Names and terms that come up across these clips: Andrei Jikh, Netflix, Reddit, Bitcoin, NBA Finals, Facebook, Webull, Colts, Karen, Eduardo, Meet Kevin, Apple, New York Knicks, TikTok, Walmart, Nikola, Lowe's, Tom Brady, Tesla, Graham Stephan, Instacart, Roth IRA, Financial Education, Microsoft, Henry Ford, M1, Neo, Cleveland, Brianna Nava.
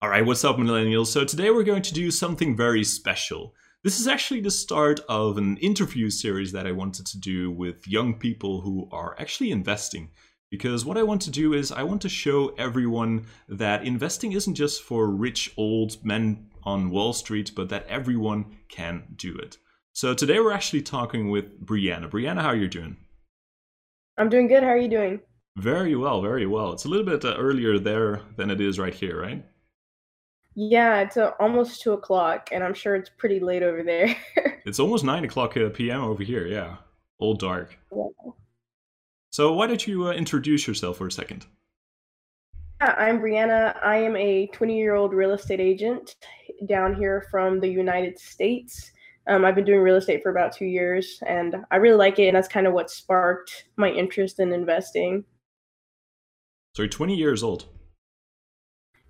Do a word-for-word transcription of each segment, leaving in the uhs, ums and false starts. All right, what's up, millennials? So today we're going to do something very special. This is actually the start of an interview series that I wanted to do with young people who are actually investing. Because what I want to do is I want to show everyone that investing isn't just for rich old men on Wall Street, but that everyone can do it. So today we're actually talking with Brianna. Brianna, how are you doing? I'm doing good. How are you doing? Very well, very well. It's a little bit uh, earlier there than it is right here, right? Yeah, it's uh, almost two o'clock, and I'm sure it's pretty late over there. It's almost nine o'clock uh, p m over here. Yeah, all dark. Yeah. So why don't you uh, introduce yourself for a second? Yeah, I'm Brianna. I am a twenty-year-old real estate agent down here from the United States. Um, I've been doing real estate for about two years, and I really like it, and that's kind of what sparked my interest in investing. So you're twenty years old?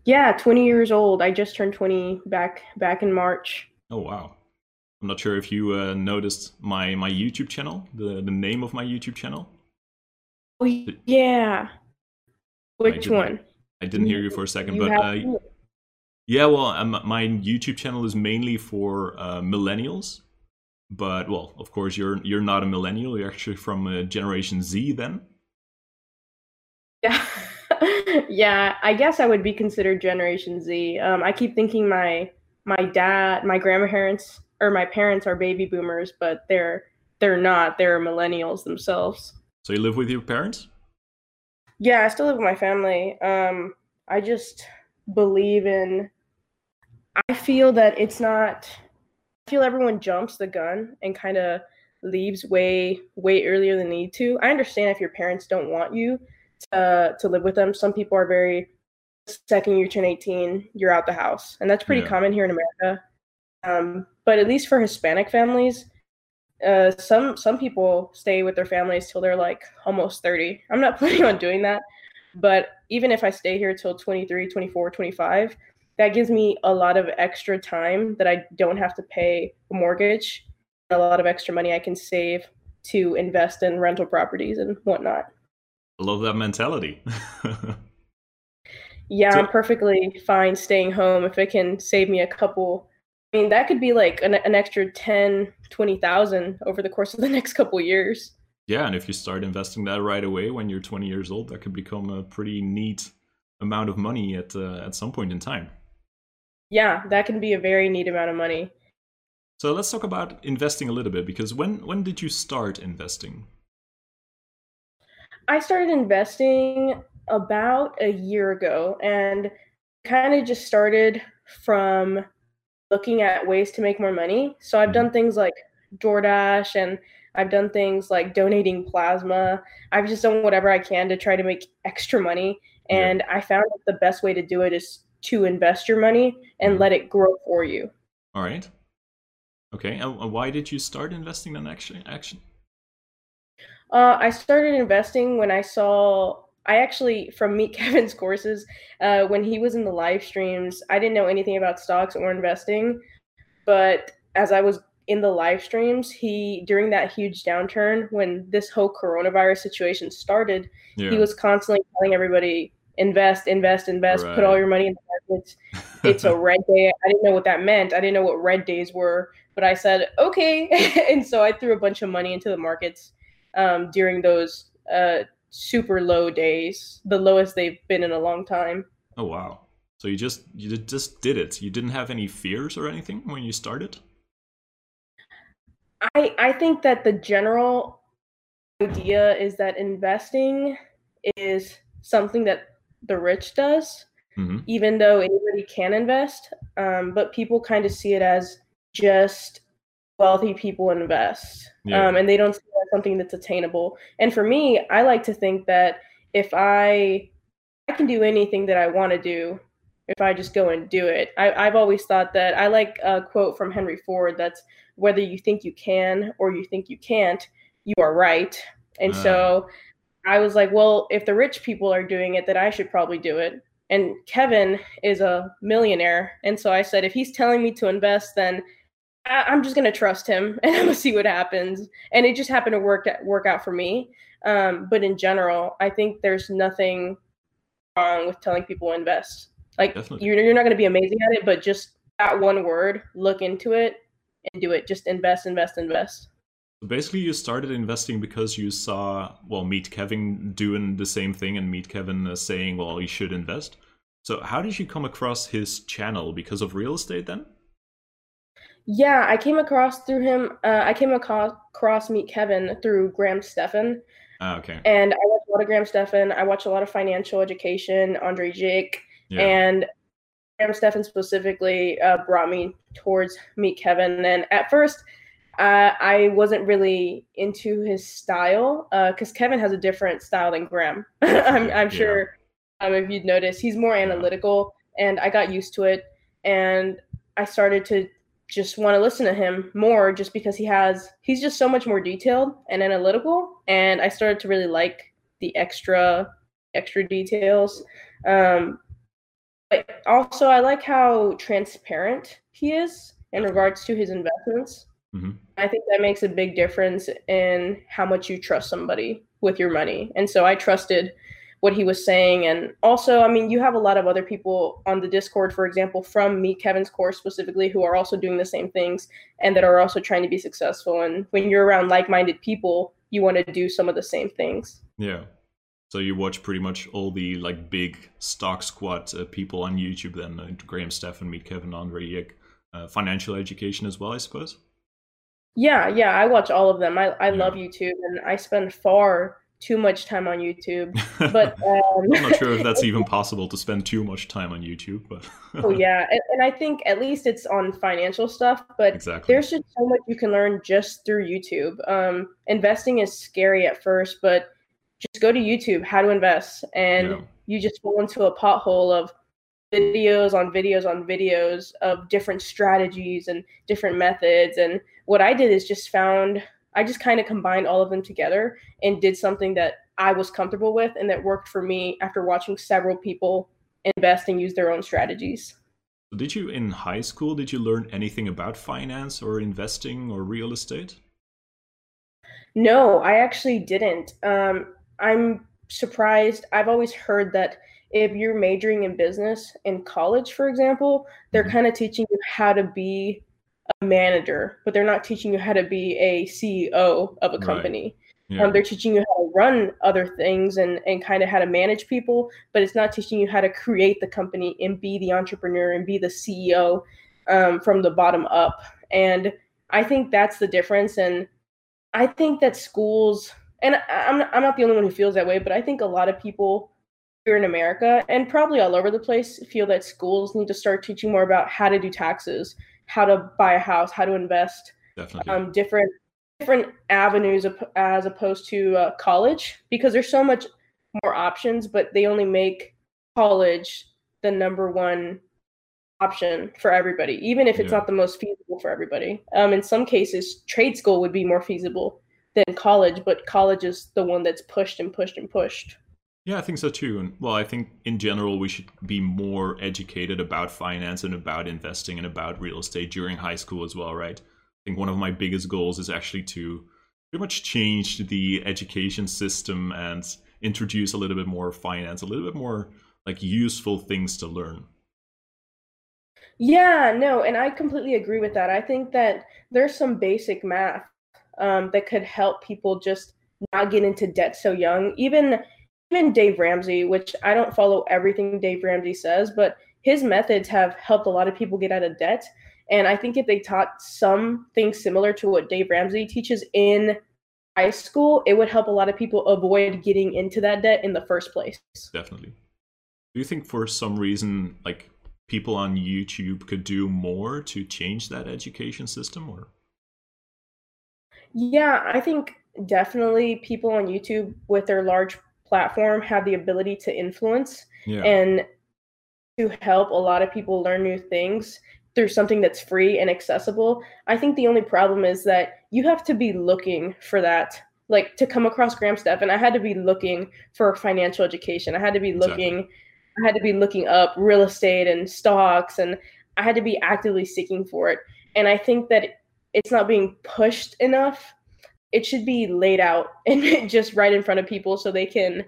Yeah, twenty years old. I just turned twenty back back in March. Oh, wow. I'm not sure if you uh, noticed my, my YouTube channel, the, the name of my YouTube channel. Oh, yeah. Which I one? I didn't hear you for a second, you but uh, yeah, well, I'm, my YouTube channel is mainly for uh, millennials. But well, of course, you're you're not a millennial. You're actually from uh, Generation Z, then. Yeah, yeah. I guess I would be considered Generation Z. Um, I keep thinking my my dad, my grandparents, or my parents are baby boomers, but they're they're not. They're millennials themselves. So you live with your parents? Yeah, I still live with my family. Um, I just believe in, I feel that it's not, I feel everyone jumps the gun and kind of leaves way, way earlier than they need to. I understand if your parents don't want you to, to live with them. Some people are very, second you turn eighteen, you're out the house. And that's pretty yeah. common here in America. Um, but at least for Hispanic families, Uh, some some people stay with their families till they're like almost thirty. I'm not planning on doing that. But even if I stay here till twenty-three, twenty-four, twenty-five, that gives me a lot of extra time that I don't have to pay a mortgage, a lot of extra money I can save to invest in rental properties and whatnot. I love that mentality. Yeah, so I'm perfectly fine staying home if it can save me a couple. I mean, that could be like an, an extra ten, twenty thousand over the course of the next couple of years. Yeah. And if you start investing that right away when you're twenty years old, that could become a pretty neat amount of money at uh, at some point in time. Yeah, that can be a very neat amount of money. So let's talk about investing a little bit, because when, when did you start investing? I started investing about a year ago and kind of just started from looking at ways to make more money. So I've done things like DoorDash, and I've done things like donating plasma. I've just done whatever I can to try to make extra money. And yeah. I found that the best way to do it is to invest your money and mm-hmm. let it grow for you. All right. Okay. And why did you start investing in action? action? Uh, I started investing when I saw I actually, from Meet Kevin's courses, uh, when he was in the live streams, I didn't know anything about stocks or investing. But as I was in the live streams, he, during that huge downturn, when this whole coronavirus situation started, yeah. he was constantly telling everybody, invest, invest, invest, right. put all your money in the markets. It's a red day. I didn't know what that meant. I didn't know what red days were. But I said, okay. And so I threw a bunch of money into the markets um, during those uh super low days, the lowest they've been in a long time. Oh, wow. So you just you just did it. You didn't have any fears or anything when you started? I I think that the general idea is that investing is something that the rich does, mm-hmm. even though anybody can invest. Um, but people kind of see it as just wealthy people invest, yeah. um, and they don't see that as something that's attainable. And for me, I like to think that if I, I can do anything that I want to do, if I just go and do it. I, I've always thought that, I like a quote from Henry Ford that's, whether you think you can or you think you can't, you are right. And uh. so I was like, well, if the rich people are doing it, then I should probably do it. And Kevin is a millionaire. And so I said, if he's telling me to invest, then I'm just going to trust him and I'm going to see what happens. And it just happened to work, work out for me. Um, but in general, I think there's nothing wrong with telling people to invest. Like Definitely. you're you're not going to be amazing at it, but just that one word, look into it and do it. Just invest, invest, invest. Basically, you started investing because you saw, well, Meet Kevin doing the same thing and Meet Kevin saying, well, you should invest. So how did you come across his channel? Because of real estate then? Yeah, I came across through him. Uh, I came across, across Meet Kevin through Graham Stephan. Oh, okay. And I watch a lot of Graham Stephan. I watch a lot of Financial Education, Andrei Jikh. Yeah. And Graham Stephan specifically uh, brought me towards Meet Kevin. And at first, Uh, I wasn't really into his style because uh, Kevin has a different style than Graham. I'm, I'm sure yeah. um, if you'd notice, he's more analytical, and I got used to it. And I started to just want to listen to him more just because he has, he's just so much more detailed and analytical. And I started to really like the extra, extra details. Um, but also I like how transparent he is in regards to his investments. Mm-hmm. I think that makes a big difference in how much you trust somebody with your money. And so I trusted what he was saying. And also, I mean, you have a lot of other people on the Discord, for example, from Meet Kevin's course specifically, who are also doing the same things and that are also trying to be successful. And when you're around like-minded people, you want to do some of the same things. Yeah. So you watch pretty much all the like big stock squad uh, people on YouTube then, uh, Graham Stephan, Meet Kevin, Andrei Jikh, uh, Financial Education as well, I suppose. Yeah, yeah, I watch all of them. I, I yeah. love YouTube, and I spend far too much time on YouTube. But um, I'm not sure if that's even possible to spend too much time on YouTube. But oh yeah, and, and I think at least it's on financial stuff. But exactly. There's just so much you can learn just through YouTube. Um, investing is scary at first, but just go to YouTube, how to invest, and yeah. you just fall into a pothole of videos on videos on videos of different strategies and different methods. And what I did is just found, I just kind of combined all of them together and did something that I was comfortable with and that worked for me after watching several people invest and use their own strategies. Did you, in high school, did you learn anything about finance or investing or real estate? No, I actually didn't. Um, I'm surprised. I've always heard that if you're majoring in business in college, for example, they're kind of teaching you how to be a manager, but they're not teaching you how to be a C E O of a company. Right. Yeah. Um, they're teaching you how to run other things and, and kind of how to manage people, but it's not teaching you how to create the company and be the entrepreneur and be the C E O um, from the bottom up. And I think that's the difference. And I think that schools, and I'm I'm not the only one who feels that way, but I think a lot of people in America and probably all over the place feel that schools need to start teaching more about how to do taxes, how to buy a house, how to invest, um, different different avenues of, as opposed to uh, college, because there's so much more options, but they only make college the number one option for everybody, even if it's yeah. not the most feasible for everybody. Um, in some cases, trade school would be more feasible than college, but college is the one that's pushed and pushed and pushed. Yeah, I think so too. And well, I think in general, we should be more educated about finance and about investing and about real estate during high school as well, right? I think one of my biggest goals is actually to pretty much change the education system and introduce a little bit more finance, a little bit more like useful things to learn. Yeah, no, and I completely agree with that. I think that there's some basic math um, that could help people just not get into debt so young. Even Even Dave Ramsey, which I don't follow everything Dave Ramsey says, but his methods have helped a lot of people get out of debt. And I think if they taught something similar to what Dave Ramsey teaches in high school, it would help a lot of people avoid getting into that debt in the first place. Definitely. Do you think for some reason, like people on YouTube could do more to change that education system or? Yeah, I think definitely people on YouTube with their large platform have the ability to influence yeah. and to help a lot of people learn new things through something that's free and accessible. I think the only problem is that you have to be looking for that. Like to come across Graham Stephan, I had to be looking for financial education. I had to be looking, exactly. I had to be looking up real estate and stocks, and I had to be actively seeking for it. And I think that it's not being pushed enough. It should be laid out and just right in front of people so they can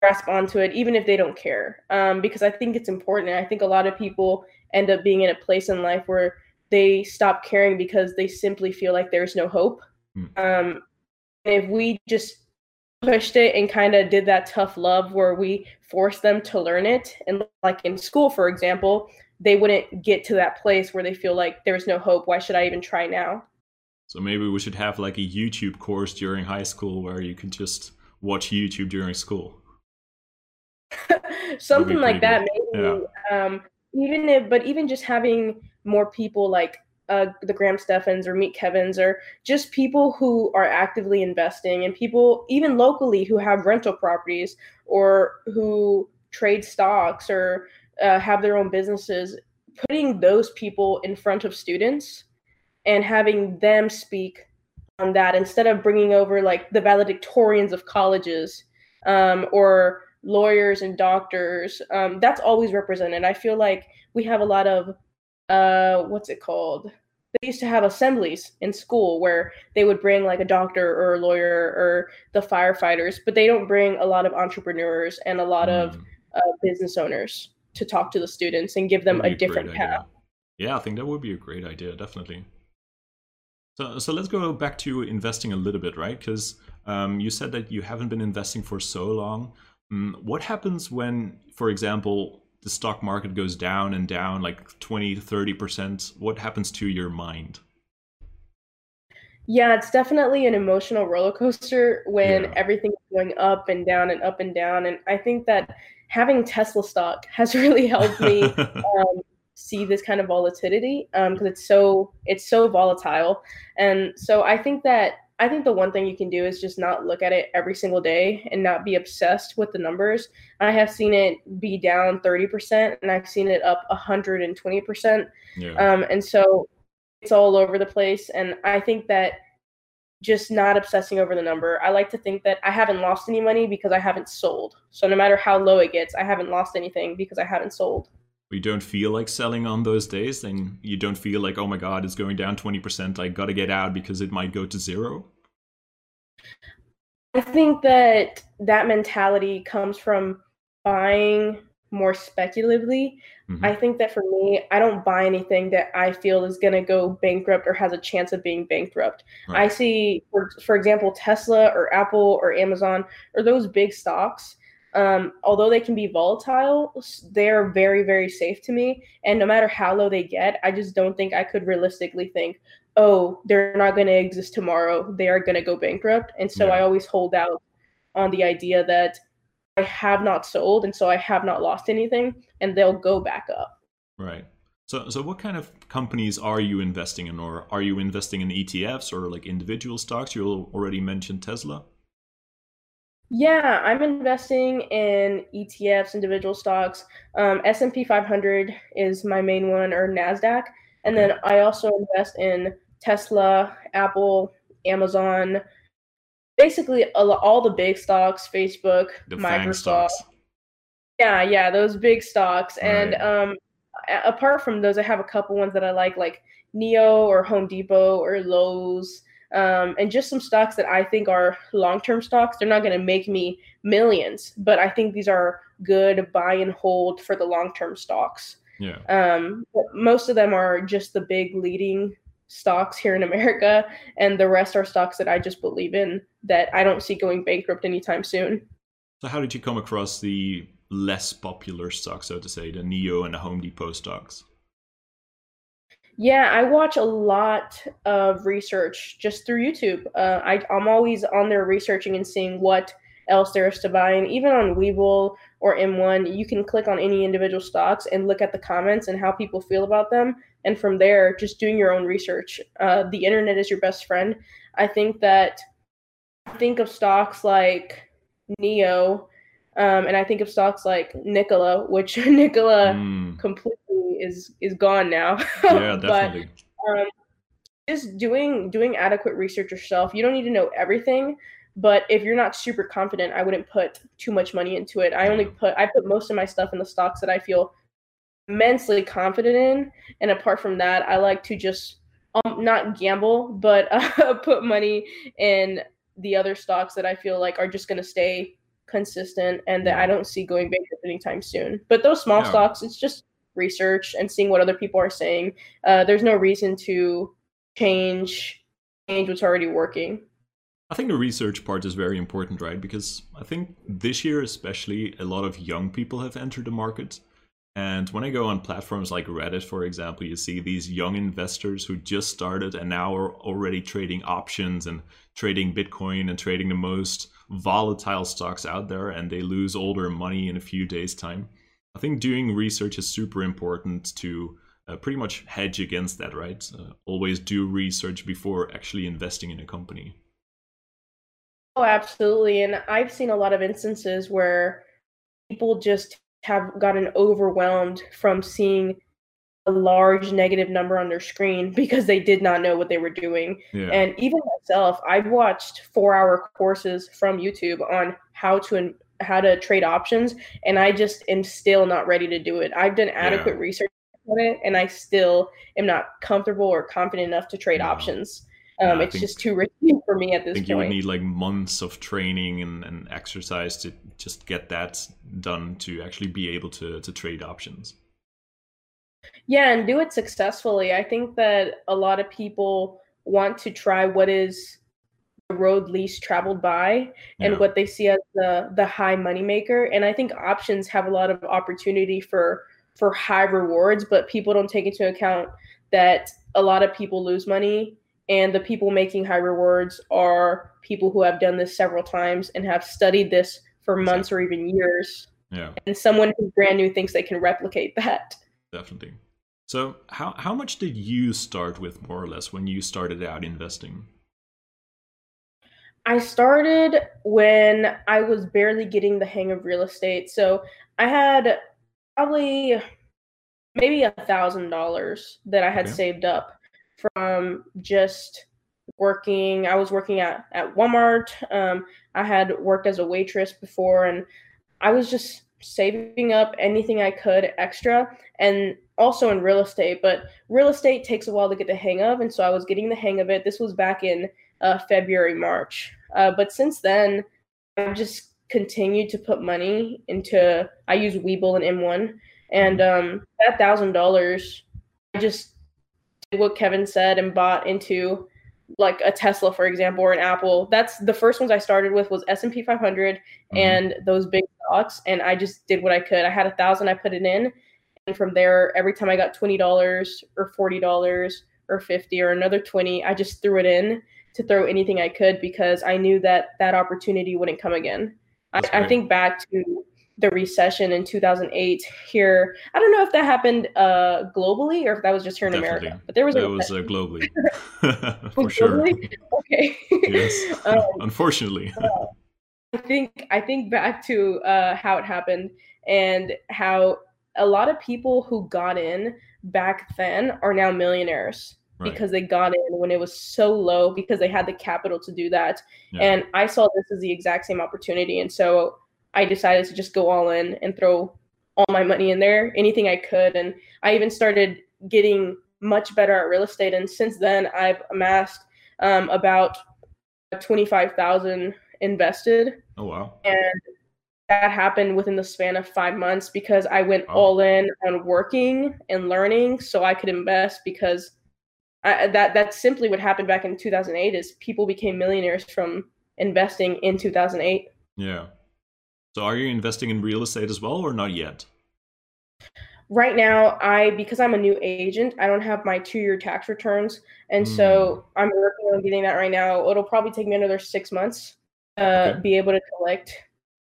grasp onto it, even if they don't care, um, because I think it's important. I think a lot of people end up being in a place in life where they stop caring because they simply feel like there's no hope. Mm. Um, if we just pushed it and kind of did that tough love where we forced them to learn it, and like in school, for example, they wouldn't get to that place where they feel like there's no hope. Why should I even try now? So maybe we should have like a YouTube course during high school where you can just watch YouTube during school. Something like that, maybe. Yeah. Um, even if, but even just having more people like uh, the Graham Stephans or Meet Kevins, or just people who are actively investing, and people even locally who have rental properties or who trade stocks or uh, have their own businesses, putting those people in front of students and having them speak on that instead of bringing over like the valedictorians of colleges um, or lawyers and doctors. Um, that's always represented. I feel like we have a lot of, uh, what's it called? They used to have assemblies in school where they would bring like a doctor or a lawyer or the firefighters, but they don't bring a lot of entrepreneurs and a lot mm. of uh, business owners to talk to the students and give them a different path. Yeah, I think that would be a great idea, definitely. So, so let's go back to investing a little bit, right? Because um, you said that you haven't been investing for so long. What happens when, for example, the stock market goes down and down, like twenty, thirty percent? What happens to your mind? Yeah, it's definitely an emotional roller coaster when yeah. everything's going up and down and up and down. And I think that having Tesla stock has really helped me um, see this kind of volatility um, because it's so it's so volatile. And so I think that I think the one thing you can do is just not look at it every single day and not be obsessed with the numbers. I have seen it be down thirty percent and I've seen it up one hundred twenty percent. Yeah. Um, and so it's all over the place. And I think that just not obsessing over the number. I like to think that I haven't lost any money because I haven't sold. So no matter how low it gets, I haven't lost anything because I haven't sold. You don't feel like selling on those days, then you don't feel like, oh my God, it's going down twenty percent. I got to get out because it might go to zero. I think that that mentality comes from buying more speculatively. Mm-hmm. I think that for me, I don't buy anything that I feel is going to go bankrupt or has a chance of being bankrupt. Right. I see, for, for example, Tesla or Apple or Amazon or those big stocks. Um, although they can be volatile, they're very, very safe to me. And no matter how low they get, I just don't think I could realistically think, oh, they're not going to exist tomorrow. They are going to go bankrupt. And so yeah. I always hold out on the idea that I have not sold. And so I have not lost anything and they'll go back up. Right. So, so what kind of companies are you investing in, or are you investing in E T Fs or like individual stocks? You already mentioned Tesla. Yeah, I'm investing in E T Fs, individual stocks. Um, S and P five hundred is my main one, or Nasdaq. And then I also invest in Tesla, Apple, Amazon, basically all the big stocks, Facebook, the Microsoft. Stocks. Yeah, yeah, those big stocks. All and right. um, apart from those, I have a couple ones that I like, like Neo or Home Depot or Lowe's. Um, and just some stocks that I think are long-term stocks. They're not going to make me millions, but I think these are good buy and hold for the long-term stocks. Yeah. Um, but most of them are just the big leading stocks here in America, and the rest are stocks that I just believe in that I don't see going bankrupt anytime soon. So how did you come across the less popular stocks, so to say, the Neo and the Home Depot stocks? Yeah, I watch a lot of research just through YouTube. Uh, I, I'm always on there researching and seeing what else there is to buy. And even on Webull or M one, you can click on any individual stocks and look at the comments and how people feel about them. And from there, just doing your own research. Uh, the internet is your best friend. I think that I think of stocks like Neo, um, and I think of stocks like Nikola, which Nikola mm. completely. is is gone now. Yeah, definitely. But um, just doing doing adequate research yourself. You don't need to know everything, but if you're not super confident, I wouldn't put too much money into it. I yeah. only put I put most of my stuff in the stocks that I feel immensely confident in, and apart from that, I like to just um, not gamble, but uh, put money in the other stocks that I feel like are just going to stay consistent and that I don't see going bankrupt anytime soon. But those small no. stocks, it's just research and seeing what other people are saying. Uh, there's no reason to change change what's already working. I think the research part is very important, right? Because I think this year especially, a lot of young people have entered the market. And when I go on platforms like Reddit, for example, you see these young investors who just started and now are already trading options and trading Bitcoin and trading the most volatile stocks out there, and they lose all their money in a few days' time. I think doing research is super important to uh, pretty much hedge against that, right? Uh, always do research before actually investing in a company. Oh, absolutely. And I've seen a lot of instances where people just have gotten overwhelmed from seeing a large negative number on their screen because they did not know what they were doing. Yeah. And even myself, I've watched four-hour courses from YouTube on how to how to trade options, and I just am still not ready to do it. I've done adequate yeah. research on it, and I still am not comfortable or confident enough to trade no. options. Um, no, it's think, just too risky for me at this point. I think point. You would need like months of training and, and exercise to just get that done to actually be able to, to trade options. Yeah, and do it successfully. I think that a lot of people want to try what is the road least traveled by yeah. and what they see as the, the high moneymaker. And I think options have a lot of opportunity for for high rewards, but people don't take into account that a lot of people lose money. And the people making high rewards are people who have done this several times and have studied this for months or even years. Yeah. And someone who's brand new thinks they can replicate that. Definitely. So how, how much did you start with, more or less, when you started out investing? I started when I was barely getting the hang of real estate. So I had probably maybe one thousand dollars that I had okay. saved up. From just working, I was working at, at Walmart. Um, I had worked as a waitress before, and I was just saving up anything I could extra, and also in real estate. But real estate takes a while to get the hang of, and so I was getting the hang of it. This was back in uh, February, March. Uh, but since then, I've just continued to put money into, I use Webull and M one, and um, that one thousand dollars, I just what Kevin said and bought into like a Tesla, for example, or an Apple. That's the first ones I started with was S and P five hundred mm-hmm. and those big stocks. And I just did what I could. I had a thousand, I put it in. And from there, every time I got twenty dollars or forty dollars or fifty or another twenty, I just threw it in to throw anything I could because I knew that that opportunity wouldn't come again. I, I think back to the recession in two thousand eight here. I don't know if that happened uh, globally or if that was just here in Definitely. America, but there was that a was uh, globally for globally? Sure. Okay. Yes. um, Unfortunately. uh, I think, I think back to uh, how it happened and how a lot of people who got in back then are now millionaires right. because they got in when it was so low because they had the capital to do that. Yeah. And I saw this as the exact same opportunity. And so I decided to just go all in and throw all my money in there, anything I could. And I even started getting much better at real estate. And since then, I've amassed um, about twenty-five thousand dollars invested. Oh, wow. And that happened within the span of five months because I went wow. all in on working and learning so I could invest because I, that that's simply what happened back in two thousand eight is people became millionaires from investing in two thousand eight. Yeah. So are you investing in real estate as well or not yet? Right now, I because I'm a new agent, I don't have my two-year tax returns. And mm. so I'm working on getting that right now. It'll probably take me another six months to uh, okay. be able to collect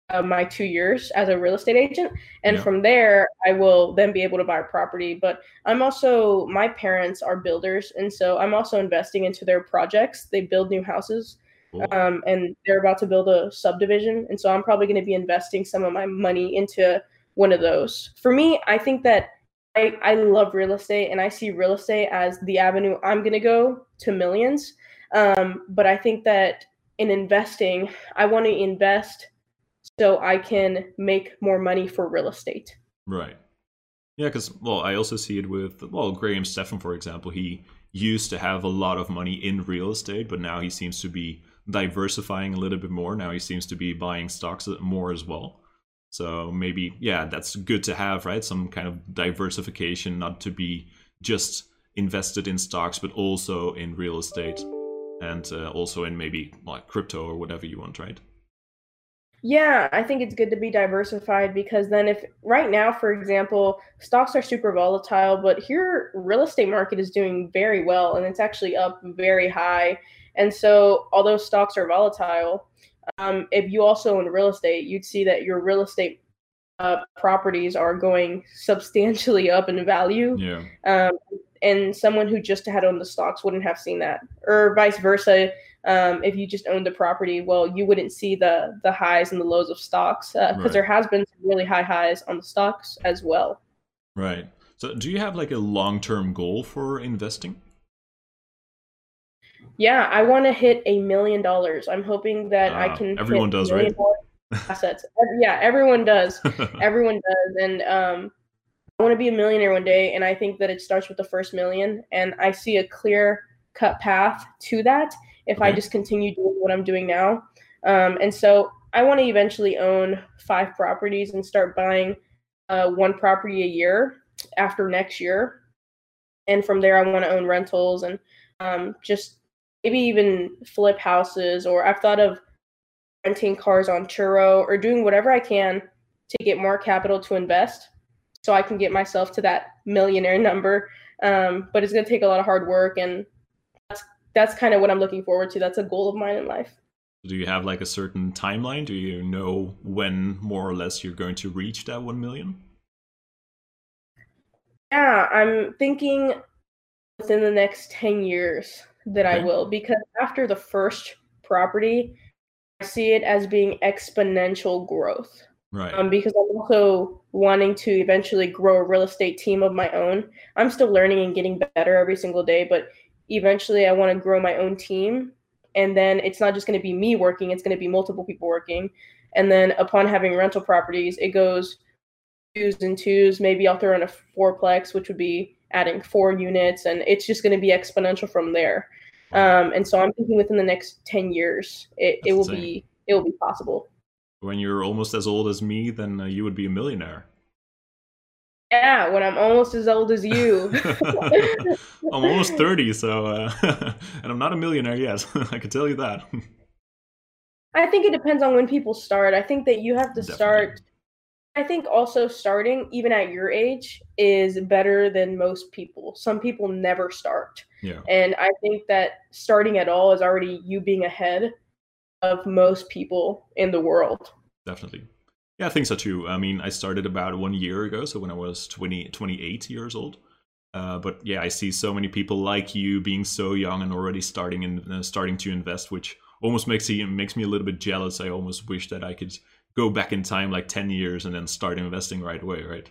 uh, my two years as a real estate agent. And yeah. from there, I will then be able to buy a property. But I'm also, my parents are builders. And so I'm also investing into their projects. They build new houses. Cool. Um, and they're about to build a subdivision. And so I'm probably going to be investing some of my money into one of those. For me, I think that I, I love real estate and I see real estate as the avenue I'm going to go to millions. Um, but I think that in investing, I want to invest so I can make more money for real estate. Right. Yeah, because, well, I also see it with, well, Graham Stephan, for example, he used to have a lot of money in real estate, but now he seems to be diversifying a little bit more. Now he seems to be buying stocks more as well. So maybe, yeah, that's good to have, right? Some kind of diversification, not to be just invested in stocks, but also in real estate and uh, also in maybe like crypto or whatever you want, right? Yeah, I think it's good to be diversified, because then if right now, for example, stocks are super volatile, but here real estate market is doing very well and it's actually up very high. And so although stocks are volatile, um, if you also own real estate, you'd see that your real estate uh, properties are going substantially up in value. Yeah. Um, and someone who just had owned the stocks wouldn't have seen that, or vice versa. Um, if you just owned the property, well, you wouldn't see the the highs and the lows of stocks, because uh, right. there has been some really high highs on the stocks as well. Right. So do you have like a long-term goal for investing? Yeah, I want to hit a million dollars. I'm hoping that ah, I can. Everyone hit does, right? Assets. Yeah, everyone does. Everyone does. And um, I want to be a millionaire one day. And I think that it starts with the first million. And I see a clear cut path to that if okay. I just continue doing what I'm doing now. Um, and so I want to eventually own five properties and start buying uh, one property a year after next year. And from there, I want to own rentals and um, just maybe even flip houses, or I've thought of renting cars on Turo, or doing whatever I can to get more capital to invest so I can get myself to that millionaire number. Um, but it's going to take a lot of hard work, and that's that's kind of what I'm looking forward to. That's a goal of mine in life. Do you have like a certain timeline? Do you know when more or less you're going to reach that one million? Yeah, I'm thinking within the next ten years that okay. I will, because after the first property, I see it as being exponential growth. Right. Um, because I'm also wanting to eventually grow a real estate team of my own. I'm still learning and getting better every single day, but eventually I want to grow my own team. And then it's not just going to be me working, it's going to be multiple people working. And then upon having rental properties, it goes twos and twos. Maybe I'll throw in a fourplex, which would be adding four units. And it's just going to be exponential from there. Um, and so I'm thinking within the next ten years, it, it will insane. be it will be possible. When you're almost as old as me, then uh, you would be a millionaire. Yeah, when I'm almost as old as you. I'm almost thirty, so uh, and I'm not a millionaire yet. I can tell you that. I think it depends on when people start. I think that you have to Definitely. start. I think also starting, even at your age, is better than most people. Some people never start. Yeah. And I think that starting at all is already you being ahead of most people in the world. Definitely. Yeah, I think so too. I mean, I started about one year ago, so when I was twenty, twenty-eight years old. Uh, but yeah, I see so many people like you being so young and already starting and uh, starting to invest, which almost makes me, makes me a little bit jealous. I almost wish that I could go back in time like ten years and then start investing right away, right?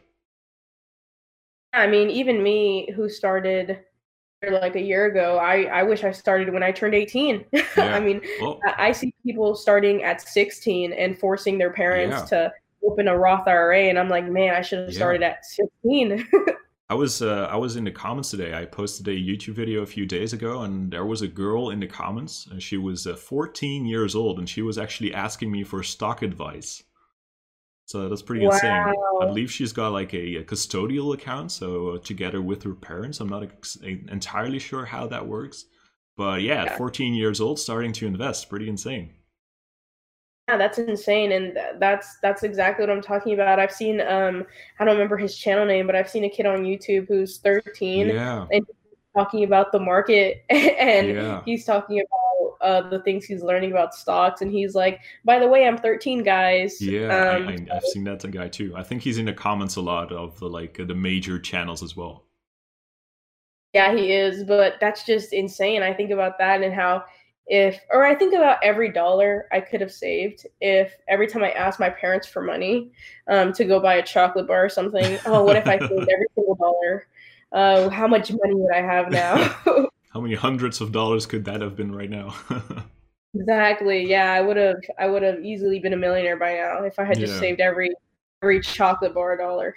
I mean, even me who started like a year ago, I, I wish I started when I turned eighteen. Yeah. I mean, well, I see people starting at sixteen and forcing their parents yeah. to open a Roth I R A. And I'm like, man, I should have started yeah. at sixteen. I was uh, I was in the comments today. I posted a YouTube video a few days ago, and there was a girl in the comments, and she was uh, fourteen years old, and she was actually asking me for stock advice. So that's pretty wow. insane. I believe she's got like a, a custodial account, so uh, together with her parents. I'm not ex- entirely sure how that works, but yeah, yeah, fourteen years old, starting to invest, pretty insane. Yeah, that's insane, and that's that's exactly what I'm talking about. I've seen, um, I don't remember his channel name, but I've seen a kid on YouTube who's thirteen, yeah. and he's talking about the market, and yeah. he's talking about uh, the things he's learning about stocks, and he's like, by the way, I'm thirteen, guys. Yeah, um, I, I, I've seen that guy too. I think he's in the comments a lot of the, like the major channels as well. Yeah, he is, but that's just insane. I think about that and how. If, or I think about every dollar I could have saved if every time I asked my parents for money um, to go buy a chocolate bar or something, oh, what if I saved every single dollar? Uh, how much money would I have now? How many hundreds of dollars could that have been right now? Exactly. Yeah, I would have. I would have easily been a millionaire by now if I had just yeah. saved every every chocolate bar dollar.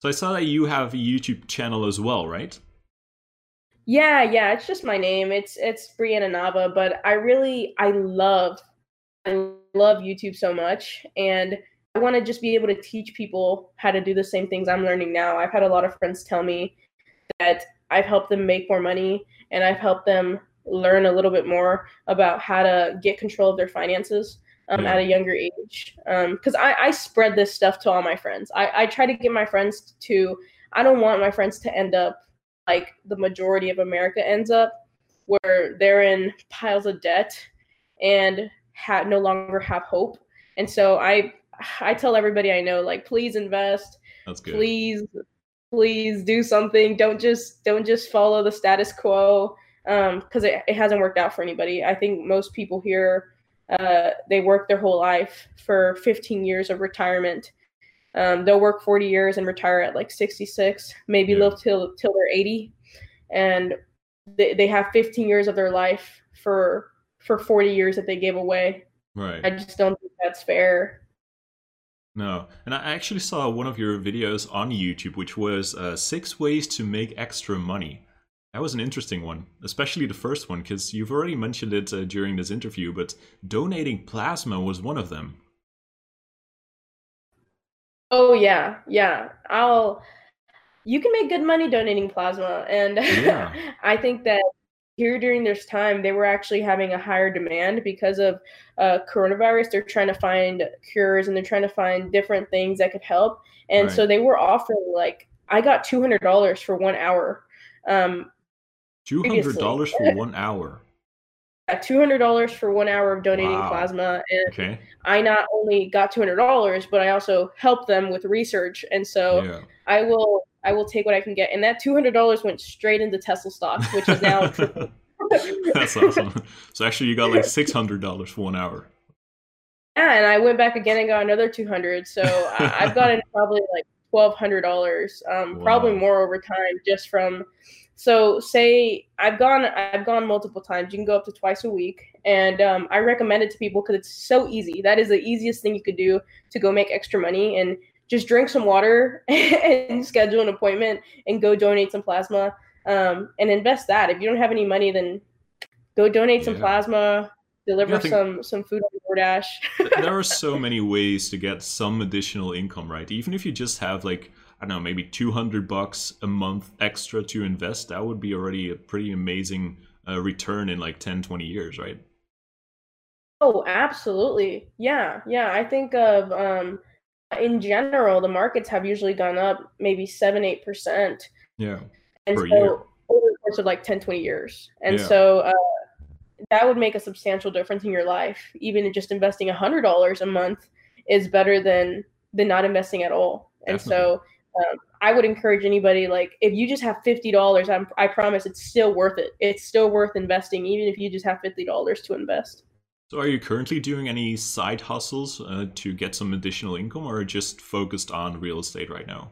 So I saw that you have a YouTube channel as well, right? Yeah, yeah, it's just my name. It's it's Brianna Nava, but I really I love I love YouTube so much, and I want to just be able to teach people how to do the same things I'm learning now. I've had a lot of friends tell me that I've helped them make more money, and I've helped them learn a little bit more about how to get control of their finances um, yeah. at a younger age. Um, 'cause I, I spread this stuff to all my friends. I, I try to get my friends to, I don't want my friends to end up like the majority of America ends up, where they're in piles of debt and ha- no longer have hope. And so I, I tell everybody I know, like, please invest. That's good. Please, please do something. Don't just don't just follow the status quo, because um, it, it hasn't worked out for anybody. I think most people here, uh, they work their whole life for fifteen years of retirement. Um, they'll work forty years and retire at like sixty-six, maybe yeah. live till till they're eighty, and they they have fifteen years of their life for for forty years that they gave away. Right. I just don't think that's fair. No, and I actually saw one of your videos on YouTube, which was uh, six ways to make extra money. That was an interesting one, especially the first one, because you've already mentioned it uh, during this interview, but donating plasma was one of them. Oh, yeah, yeah. I'll. You can make good money donating plasma. And yeah. I think that here during this time, they were actually having a higher demand because of uh, coronavirus. They're trying to find cures, and they're trying to find different things that could help. And right. so they were offering, like, I got two hundred dollars for one hour. Um, two hundred dollars previously. For one hour? Yeah, two hundred dollars for one hour of donating wow. plasma. And okay. I not only got two hundred dollars, but I also helped them with research. And so yeah. I will... I will take what I can get. And that two hundred dollars went straight into Tesla stock, which is now triple. That's awesome. So actually you got like six hundred dollars for one hour. Yeah, and I went back again and got another two hundred dollars. So I've gotten probably like twelve hundred dollars, um, wow. probably more over time just from, so say I've gone, I've gone multiple times. You can go up to twice a week. And um, I recommend it to people because it's so easy. That is the easiest thing you could do to go make extra money, and just drink some water and schedule an appointment and go donate some plasma um, and invest that. If you don't have any money, then go donate yeah. some plasma, deliver yeah, some, some food on DoorDash. There are so many ways to get some additional income, right? Even if you just have like, I don't know, maybe two hundred bucks a month extra to invest, that would be already a pretty amazing uh, return in like ten, twenty years, right? Oh, absolutely. Yeah. Yeah. I think of, um, in general, the markets have usually gone up maybe seven, eight percent. Yeah. And so year. Over the course of like ten, twenty years. And yeah. so uh, that would make a substantial difference in your life. Even just investing a hundred dollars a month is better than than not investing at all. And Definitely. so um, I would encourage anybody, like, if you just have fifty dollars, I'm, I promise it's still worth it. It's still worth investing, even if you just have fifty dollars to invest. So are you currently doing any side hustles uh, to get some additional income, or just focused on real estate right now?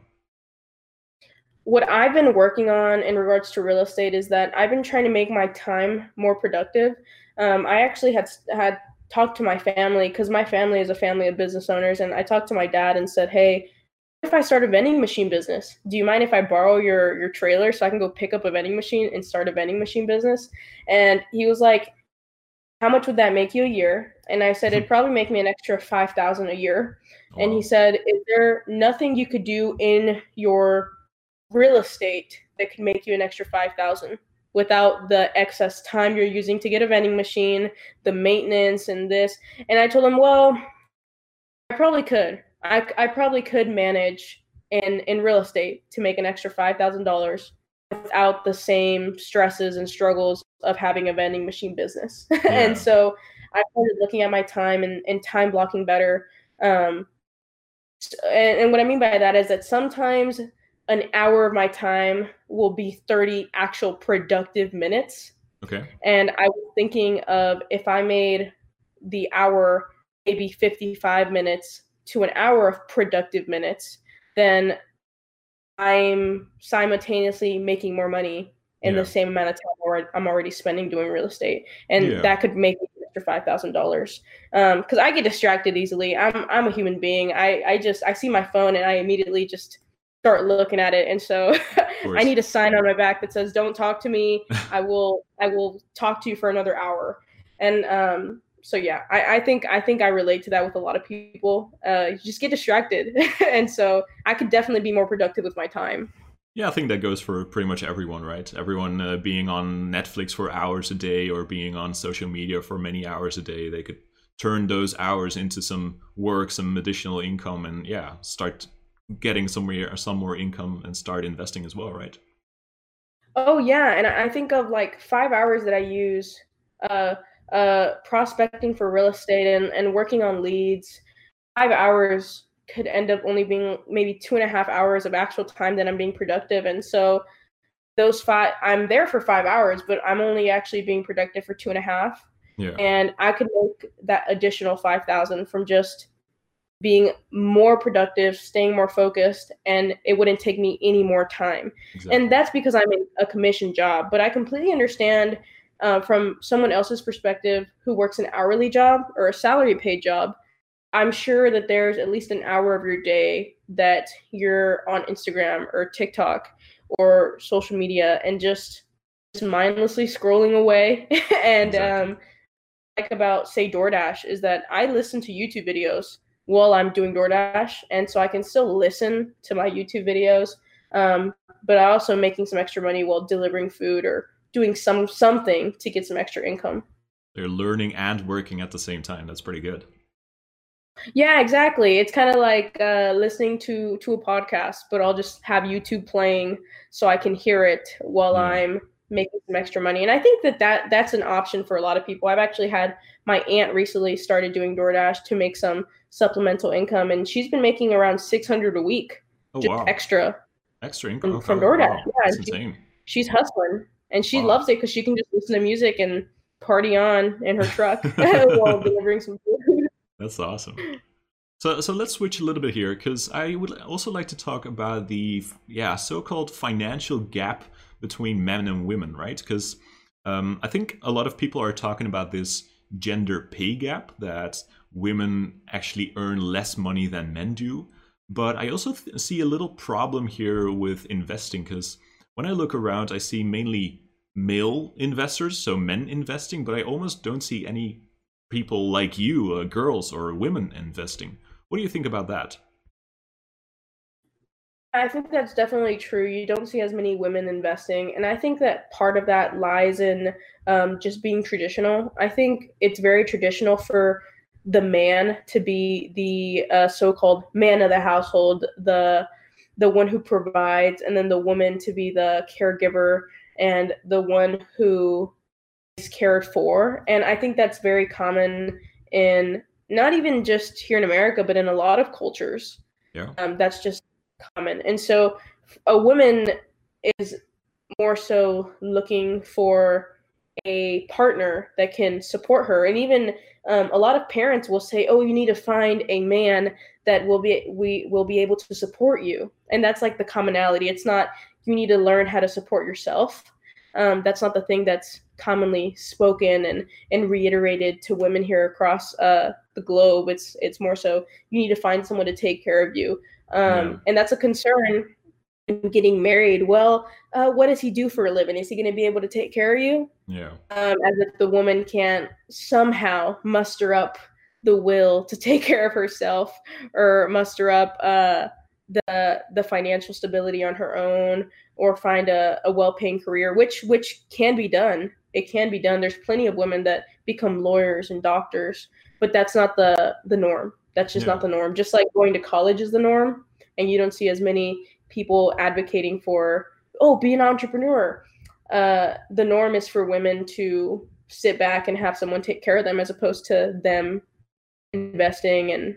What I've been working on in regards to real estate is that I've been trying to make my time more productive. Um, I actually had had talked to my family, because my family is a family of business owners. And I talked to my dad and said, hey, if I start a vending machine business, do you mind if I borrow your, your trailer so I can go pick up a vending machine and start a vending machine business? And he was like, how much would that make you a year? And I said, it'd probably make me an extra five thousand a year. Wow. And he said, is there nothing you could do in your real estate that could make you an extra five thousand without the excess time you're using to get a vending machine, the maintenance and this? And I told him, well, I probably could. I, I probably could manage in, in real estate to make an extra five thousand dollars without the same stresses and struggles of having a vending machine business. Yeah. And so I started looking at my time and, and time blocking better. Um, and, and what I mean by that is that sometimes an hour of my time will be thirty actual productive minutes. Okay. And I was thinking of, if I made the hour maybe fifty-five minutes to an hour of productive minutes, then I'm simultaneously making more money in yeah. the same amount of time I'm already spending doing real estate. And yeah. that could make me an extra five thousand dollars. Um, 'cause I get distracted easily. I'm I'm a human being. I, I just, I see my phone and I immediately just start looking at it. And so I need a sign on my back that says, don't talk to me. I will, I will talk to you for another hour. And, um, so yeah, I, I think, I think I relate to that with a lot of people. Uh, you just get distracted. And so I could definitely be more productive with my time. Yeah, I think that goes for pretty much everyone, right? Everyone uh, being on Netflix for hours a day or being on social media for many hours a day, they could turn those hours into some work, some additional income, and yeah, start getting somewhere, some more income and start investing as well, right? Oh yeah, and I think of like five hours that I use uh, uh, prospecting for real estate and, and working on leads. Five hours could end up only being maybe two and a half hours of actual time that I'm being productive. And so those five, I'm there for five hours, but I'm only actually being productive for two and a half. Yeah. And I could make that additional five thousand from just being more productive, staying more focused, and it wouldn't take me any more time. Exactly. And that's because I'm in a commission job, but I completely understand uh, from someone else's perspective who works an hourly job or a salary paid job, I'm sure that there's at least an hour of your day that you're on Instagram or TikTok or social media and just, just mindlessly scrolling away. And exactly. um, like about, say, DoorDash is that I listen to YouTube videos while I'm doing DoorDash. And so I can still listen to my YouTube videos, um, but I also making some extra money while delivering food or doing some something to get some extra income. They're learning and working at the same time. That's pretty good. Yeah, exactly. It's kind of like uh, listening to, to a podcast, but I'll just have YouTube playing so I can hear it while mm. I'm making some extra money. And I think that, that that's an option for a lot of people. I've actually had my aunt recently started doing DoorDash to make some supplemental income, and she's been making around six hundred a week, oh, just wow. extra. Extra income from, from DoorDash. Wow. Yeah, that's she, insane. She's hustling, and she wow. loves it because she can just listen to music and party on in her truck while delivering some food. That's awesome. So, so let's switch a little bit here, because I would also like to talk about the yeah so-called financial gap between men and women, right? Because um, I think a lot of people are talking about this gender pay gap, that women actually earn less money than men do. But I also th- see a little problem here with investing, because when I look around, I see mainly male investors, so men investing, but I almost don't see any people like you, uh, girls or women investing. What do you think about that? I think that's definitely true. You don't see as many women investing. And I think that part of that lies in um, just being traditional. I think it's very traditional for the man to be the uh, so-called man of the household, the the one who provides, and then the woman to be the caregiver and the one who is cared for. And I think that's very common in not even just here in America, but in a lot of cultures. Yeah, um, that's just common. And so a woman is more so looking for a partner that can support her. And even um, a lot of parents will say, oh, you need to find a man that will be, we will be able to support you. And that's like the commonality. It's not, you need to learn how to support yourself. Um, that's not the thing that's commonly spoken and, and reiterated to women here across uh, the globe. It's it's more so you need to find someone to take care of you. Um, yeah. And that's a concern in getting married. Well, uh, what does he do for a living? Is he going to be able to take care of you? Yeah. Um, as if the woman can't somehow muster up the will to take care of herself or muster up uh, the the financial stability on her own, or find a, a well-paying career, which which can be done. It can be done. There's plenty of women that become lawyers and doctors, but that's not the, the norm. That's just yeah. not the norm. Just like going to college is the norm, and you don't see as many people advocating for, oh, be an entrepreneur. Uh, the norm is for women to sit back and have someone take care of them, as opposed to them investing and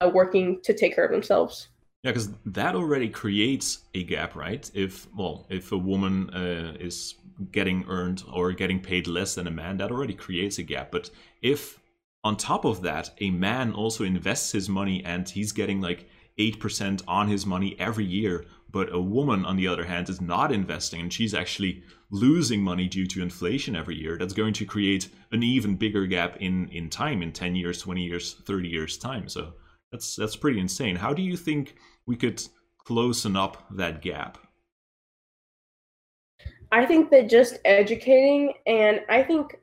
uh, working to take care of themselves. Yeah, because that already creates a gap, right? If, well, if a woman uh, is getting earned or getting paid less than a man, that already creates a gap. But if on top of that, a man also invests his money and he's getting like eight percent on his money every year, but a woman, on the other hand, is not investing and she's actually losing money due to inflation every year, that's going to create an even bigger gap in, in time, in ten years, twenty years, thirty years time. So that's that's pretty insane. How do you think we could closing up that gap? I think that just educating, and I think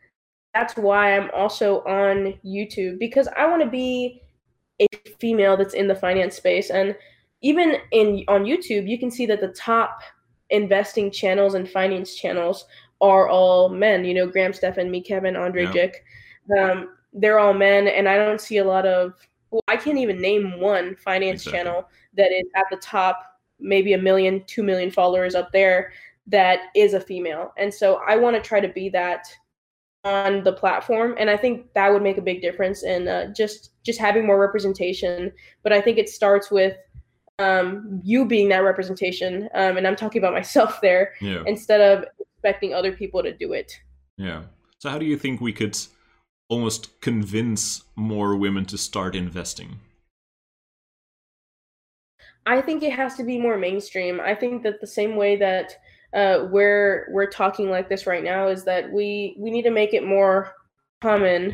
that's why I'm also on YouTube, because I want to be a female that's in the finance space. And even in on YouTube, you can see that the top investing channels and finance channels are all men. You know, Graham Stephan, Meet Kevin, Andrei Jikh, yeah. um, they're all men. And I don't see a lot of, well, I can't even name one finance exactly. channel that is at the top, maybe a million, two million followers up there, that is a female. And so I want to try to be that on the platform. And I think that would make a big difference in uh, just, just having more representation. But I think it starts with um, you being that representation. Um, and I'm talking about myself there, yeah. instead of expecting other people to do it. Yeah. So how do you think we could almost convince more women to start investing? I think it has to be more mainstream. I think that the same way that Uh, where we're talking like this right now is that we, we need to make it more common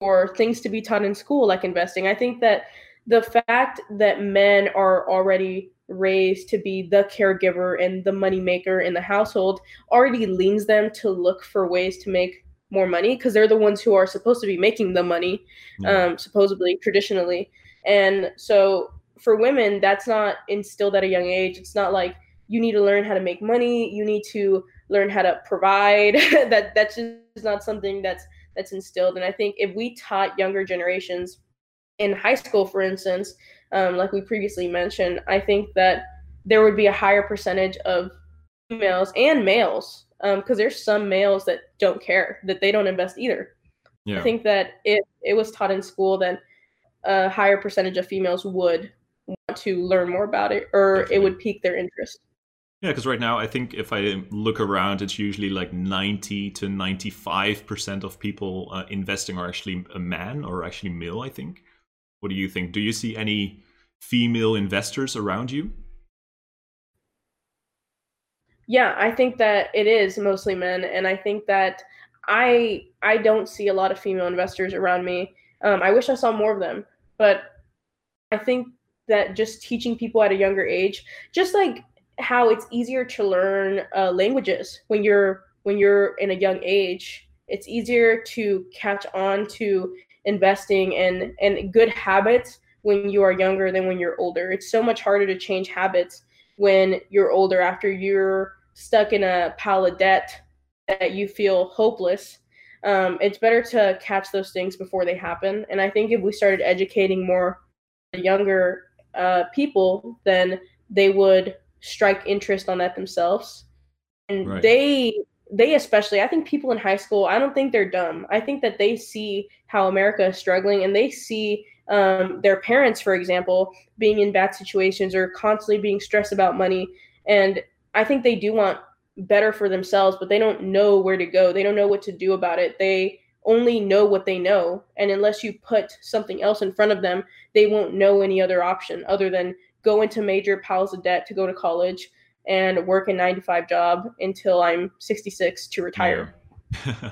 for things to be taught in school, like investing. I think that the fact that men are already raised to be the caregiver and the moneymaker in the household already leans them to look for ways to make more money, because they're the ones who are supposed to be making the money, yeah. um, supposedly, traditionally. And so for women, that's not instilled at a young age. It's not like, you need to learn how to make money. You need to learn how to provide. that that's just not something that's that's instilled. And I think if we taught younger generations in high school, for instance, um, like we previously mentioned, I think that there would be a higher percentage of females and males, because um, there's some males that don't care, that they don't invest either. Yeah. I think that if it was taught in school, then a higher percentage of females would want to learn more about it, or Definitely. It would pique their interest. Yeah, because right now, I think if I look around, it's usually like ninety to ninety-five percent of people uh, investing are actually a man or actually male, I think. What do you think? Do you see any female investors around you? Yeah, I think that it is mostly men. And I think that I, I don't see a lot of female investors around me. Um, I wish I saw more of them, but I think that just teaching people at a younger age, just like how it's easier to learn uh, languages when you're when you're in a young age. It's easier to catch on to investing and, and good habits when you are younger than when you're older. It's so much harder to change habits when you're older, after you're stuck in a pile of debt that you feel hopeless. Um, it's better to catch those things before they happen. And I think if we started educating more younger uh, people, then they would strike interest on that themselves. And right. they, they especially, I think people in high school, I don't think they're dumb. I think that they see how America is struggling, and they see um, their parents, for example, being in bad situations or constantly being stressed about money. And I think they do want better for themselves, but they don't know where to go. They don't know what to do about it. They only know what they know. And unless you put something else in front of them, they won't know any other option other than go into major piles of debt to go to college and work a nine to five job until I'm sixty-six to retire. Yeah.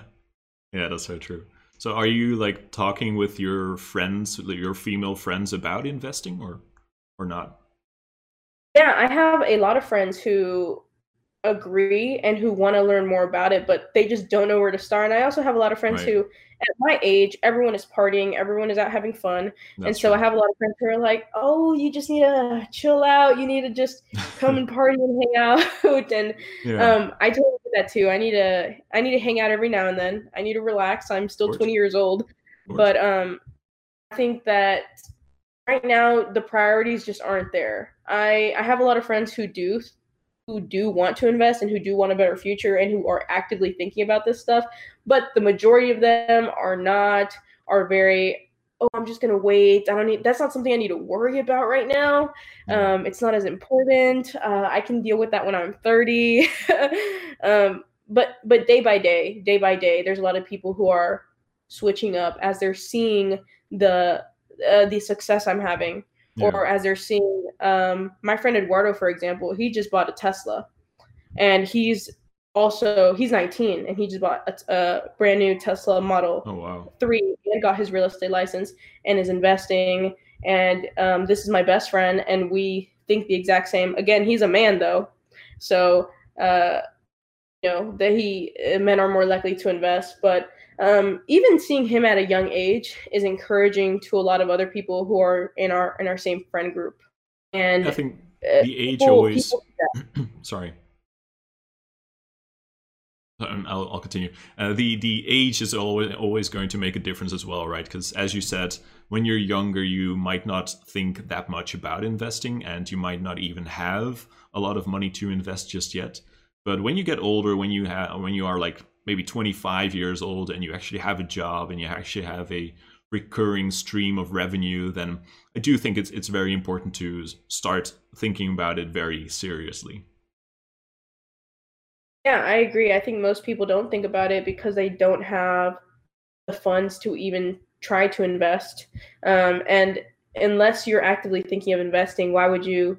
Yeah, that's so true. So are you like talking with your friends, your female friends, about investing or, or not? Yeah, I have a lot of friends who agree and who want to learn more about it, but they just don't know where to start. And I also have a lot of friends right. who, at my age, everyone is partying, everyone is out having fun. That's and so true. I have a lot of friends who are like, oh, you just need to chill out, you need to just come and party and hang out. And yeah. um I totally do that too. I need to I need to hang out every now and then. I need to relax. I'm still twenty years old. But um I think that right now the priorities just aren't there. I I have a lot of friends who do who do want to invest and who do want a better future and who are actively thinking about this stuff. But the majority of them are not, are very, oh, I'm just going to wait. I don't need, that's not something I need to worry about right now. Um, it's not as important. Uh, I can deal with that when I'm thirty. um, but, but day by day, day by day, there's a lot of people who are switching up as they're seeing the, uh, the success I'm having. Yeah. Or as they're seeing, um, my friend Eduardo, for example, he just bought a Tesla, and he's also, he's nineteen, and he just bought a, a brand new Tesla Model oh, wow. three and got his real estate license and is investing. And um, this is my best friend, and we think the exact same. Again, he's a man, though. So, uh, you know, that he men are more likely to invest. But um, even seeing him at a young age is encouraging to a lot of other people who are in our in our same friend group. And I think the age people, always people sorry. I'll, I'll continue. Uh, the the age is always always going to make a difference as well, right? Because as you said, when you're younger, you might not think that much about investing, and you might not even have a lot of money to invest just yet. But when you get older, when you have when you are like maybe twenty-five years old, and you actually have a job and you actually have a recurring stream of revenue, then I do think it's it's very important to start thinking about it very seriously. Yeah, I agree. I think most people don't think about it because they don't have the funds to even try to invest. Um, and unless you're actively thinking of investing, why would you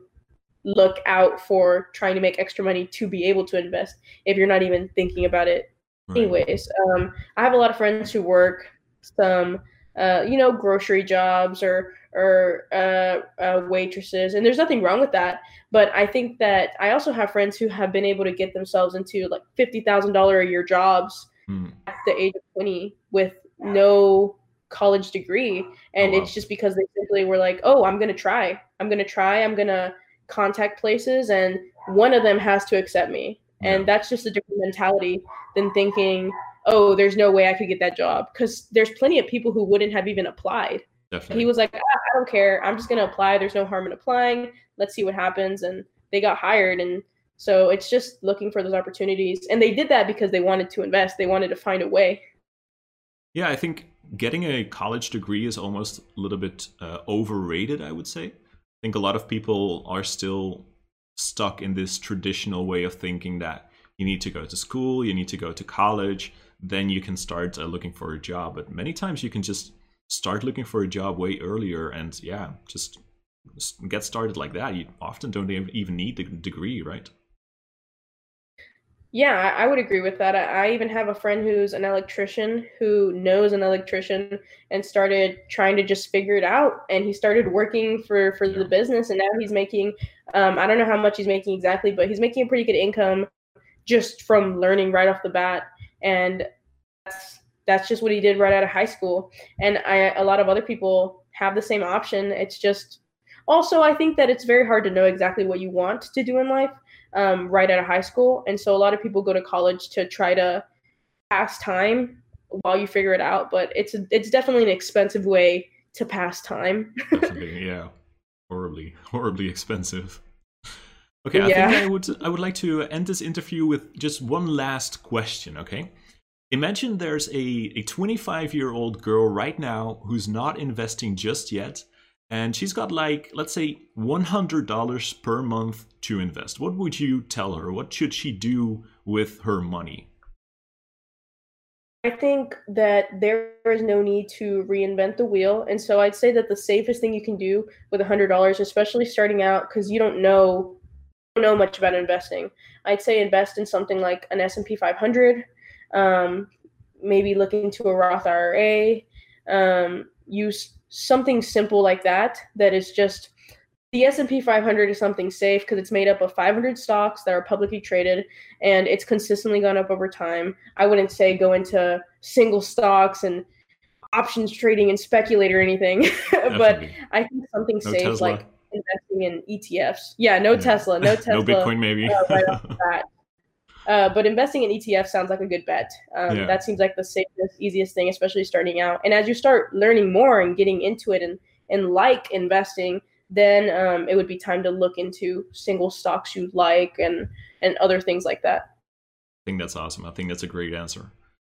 look out for trying to make extra money to be able to invest if you're not even thinking about it anyways? Right. Um, I have a lot of friends who work some, uh, you know, grocery jobs or or uh, uh, waitresses, and there's nothing wrong with that. But I think that I also have friends who have been able to get themselves into like fifty thousand dollars a year jobs mm. at the age of twenty with no college degree. And oh, wow. It's just because they simply were like, oh, I'm going to try. I'm going to try. I'm going to contact places, and one of them has to accept me. Yeah. And that's just a different mentality than thinking, oh, there's no way I could get that job. Because there's plenty of people who wouldn't have even applied. Definitely. He was like, ah, I don't care. I'm just going to apply. There's no harm in applying. Let's see what happens. And they got hired. And so it's just looking for those opportunities. And they did that because they wanted to invest. They wanted to find a way. Yeah, I think getting a college degree is almost a little bit uh, overrated, I would say. I think a lot of people are still stuck in this traditional way of thinking that you need to go to school, you need to go to college, then you can start uh, looking for a job. But many times you can just start looking for a job way earlier, and yeah, just get started like that. You often don't even need the degree, right? Yeah, I would agree with that. I even have a friend who's an electrician who knows an electrician and started trying to just figure it out. And he started working for, for yeah. the business, and now he's making, um, I don't know how much he's making exactly, but he's making a pretty good income just from learning right off the bat. And that's, That's just what he did right out of high school. And I, a lot of other people have the same option. It's just also, I think that it's very hard to know exactly what you want to do in life um, right out of high school. And so a lot of people go to college to try to pass time while you figure it out. But it's it's definitely an expensive way to pass time. Definitely, yeah. Horribly, horribly expensive. Okay, I yeah. think I would, I would like to end this interview with just one last question, okay? Imagine there's a, a twenty-five-year-old girl right now who's not investing just yet, and she's got like, let's say, one hundred dollars per month to invest. What would you tell her? What should she do with her money? I think that there is no need to reinvent the wheel. And so I'd say that the safest thing you can do with one hundred dollars, especially starting out, because you don't know, you don't know much about investing. I'd say invest in something like an S and P five hundred. Um, maybe look into a Roth I R A, um, use something simple like that, that is just the S and P five hundred is something safe because it's made up of five hundred stocks that are publicly traded, and it's consistently gone up over time. I wouldn't say go into single stocks and options trading and speculate or anything, but I think something no safe Tesla. Like investing in E T Fs. Yeah, no yeah. Tesla, no Tesla. No Bitcoin maybe. Uh, right off the bat. Uh, but investing in E T F sounds like a good bet. Um, yeah. That seems like the safest, easiest thing, especially starting out. And as you start learning more and getting into it and, and like investing, then um, it would be time to look into single stocks you like and, and other things like that. I think that's awesome. I think that's a great answer.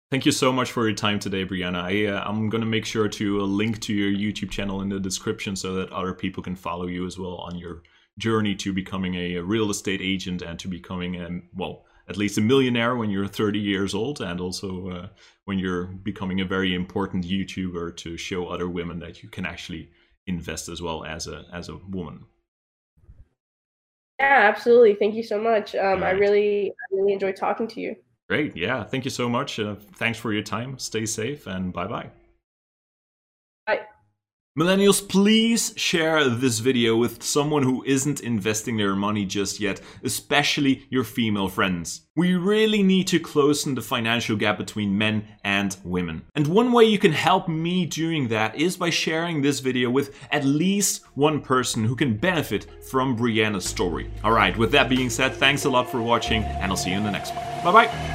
Thank you so much for your time today, Brianna. I, uh, I'm going to make sure to link to your YouTube channel in the description so that other people can follow you as well on your journey to becoming a real estate agent and to becoming, a, well, at least a millionaire when you're thirty years old, and also uh, when you're becoming a very important YouTuber to show other women that you can actually invest as well as a as a woman. Yeah, absolutely. Thank you so much. Um, right. I really, I really enjoyed talking to you. Great. Yeah. Thank you so much. Uh, thanks for your time. Stay safe and bye-bye. Bye. Millennials, please share this video with someone who isn't investing their money just yet, especially your female friends. We really need to closen the financial gap between men and women. And one way you can help me doing that is by sharing this video with at least one person who can benefit from Brianna's story. All right, with that being said, thanks a lot for watching, and I'll see you in the next one. Bye-bye.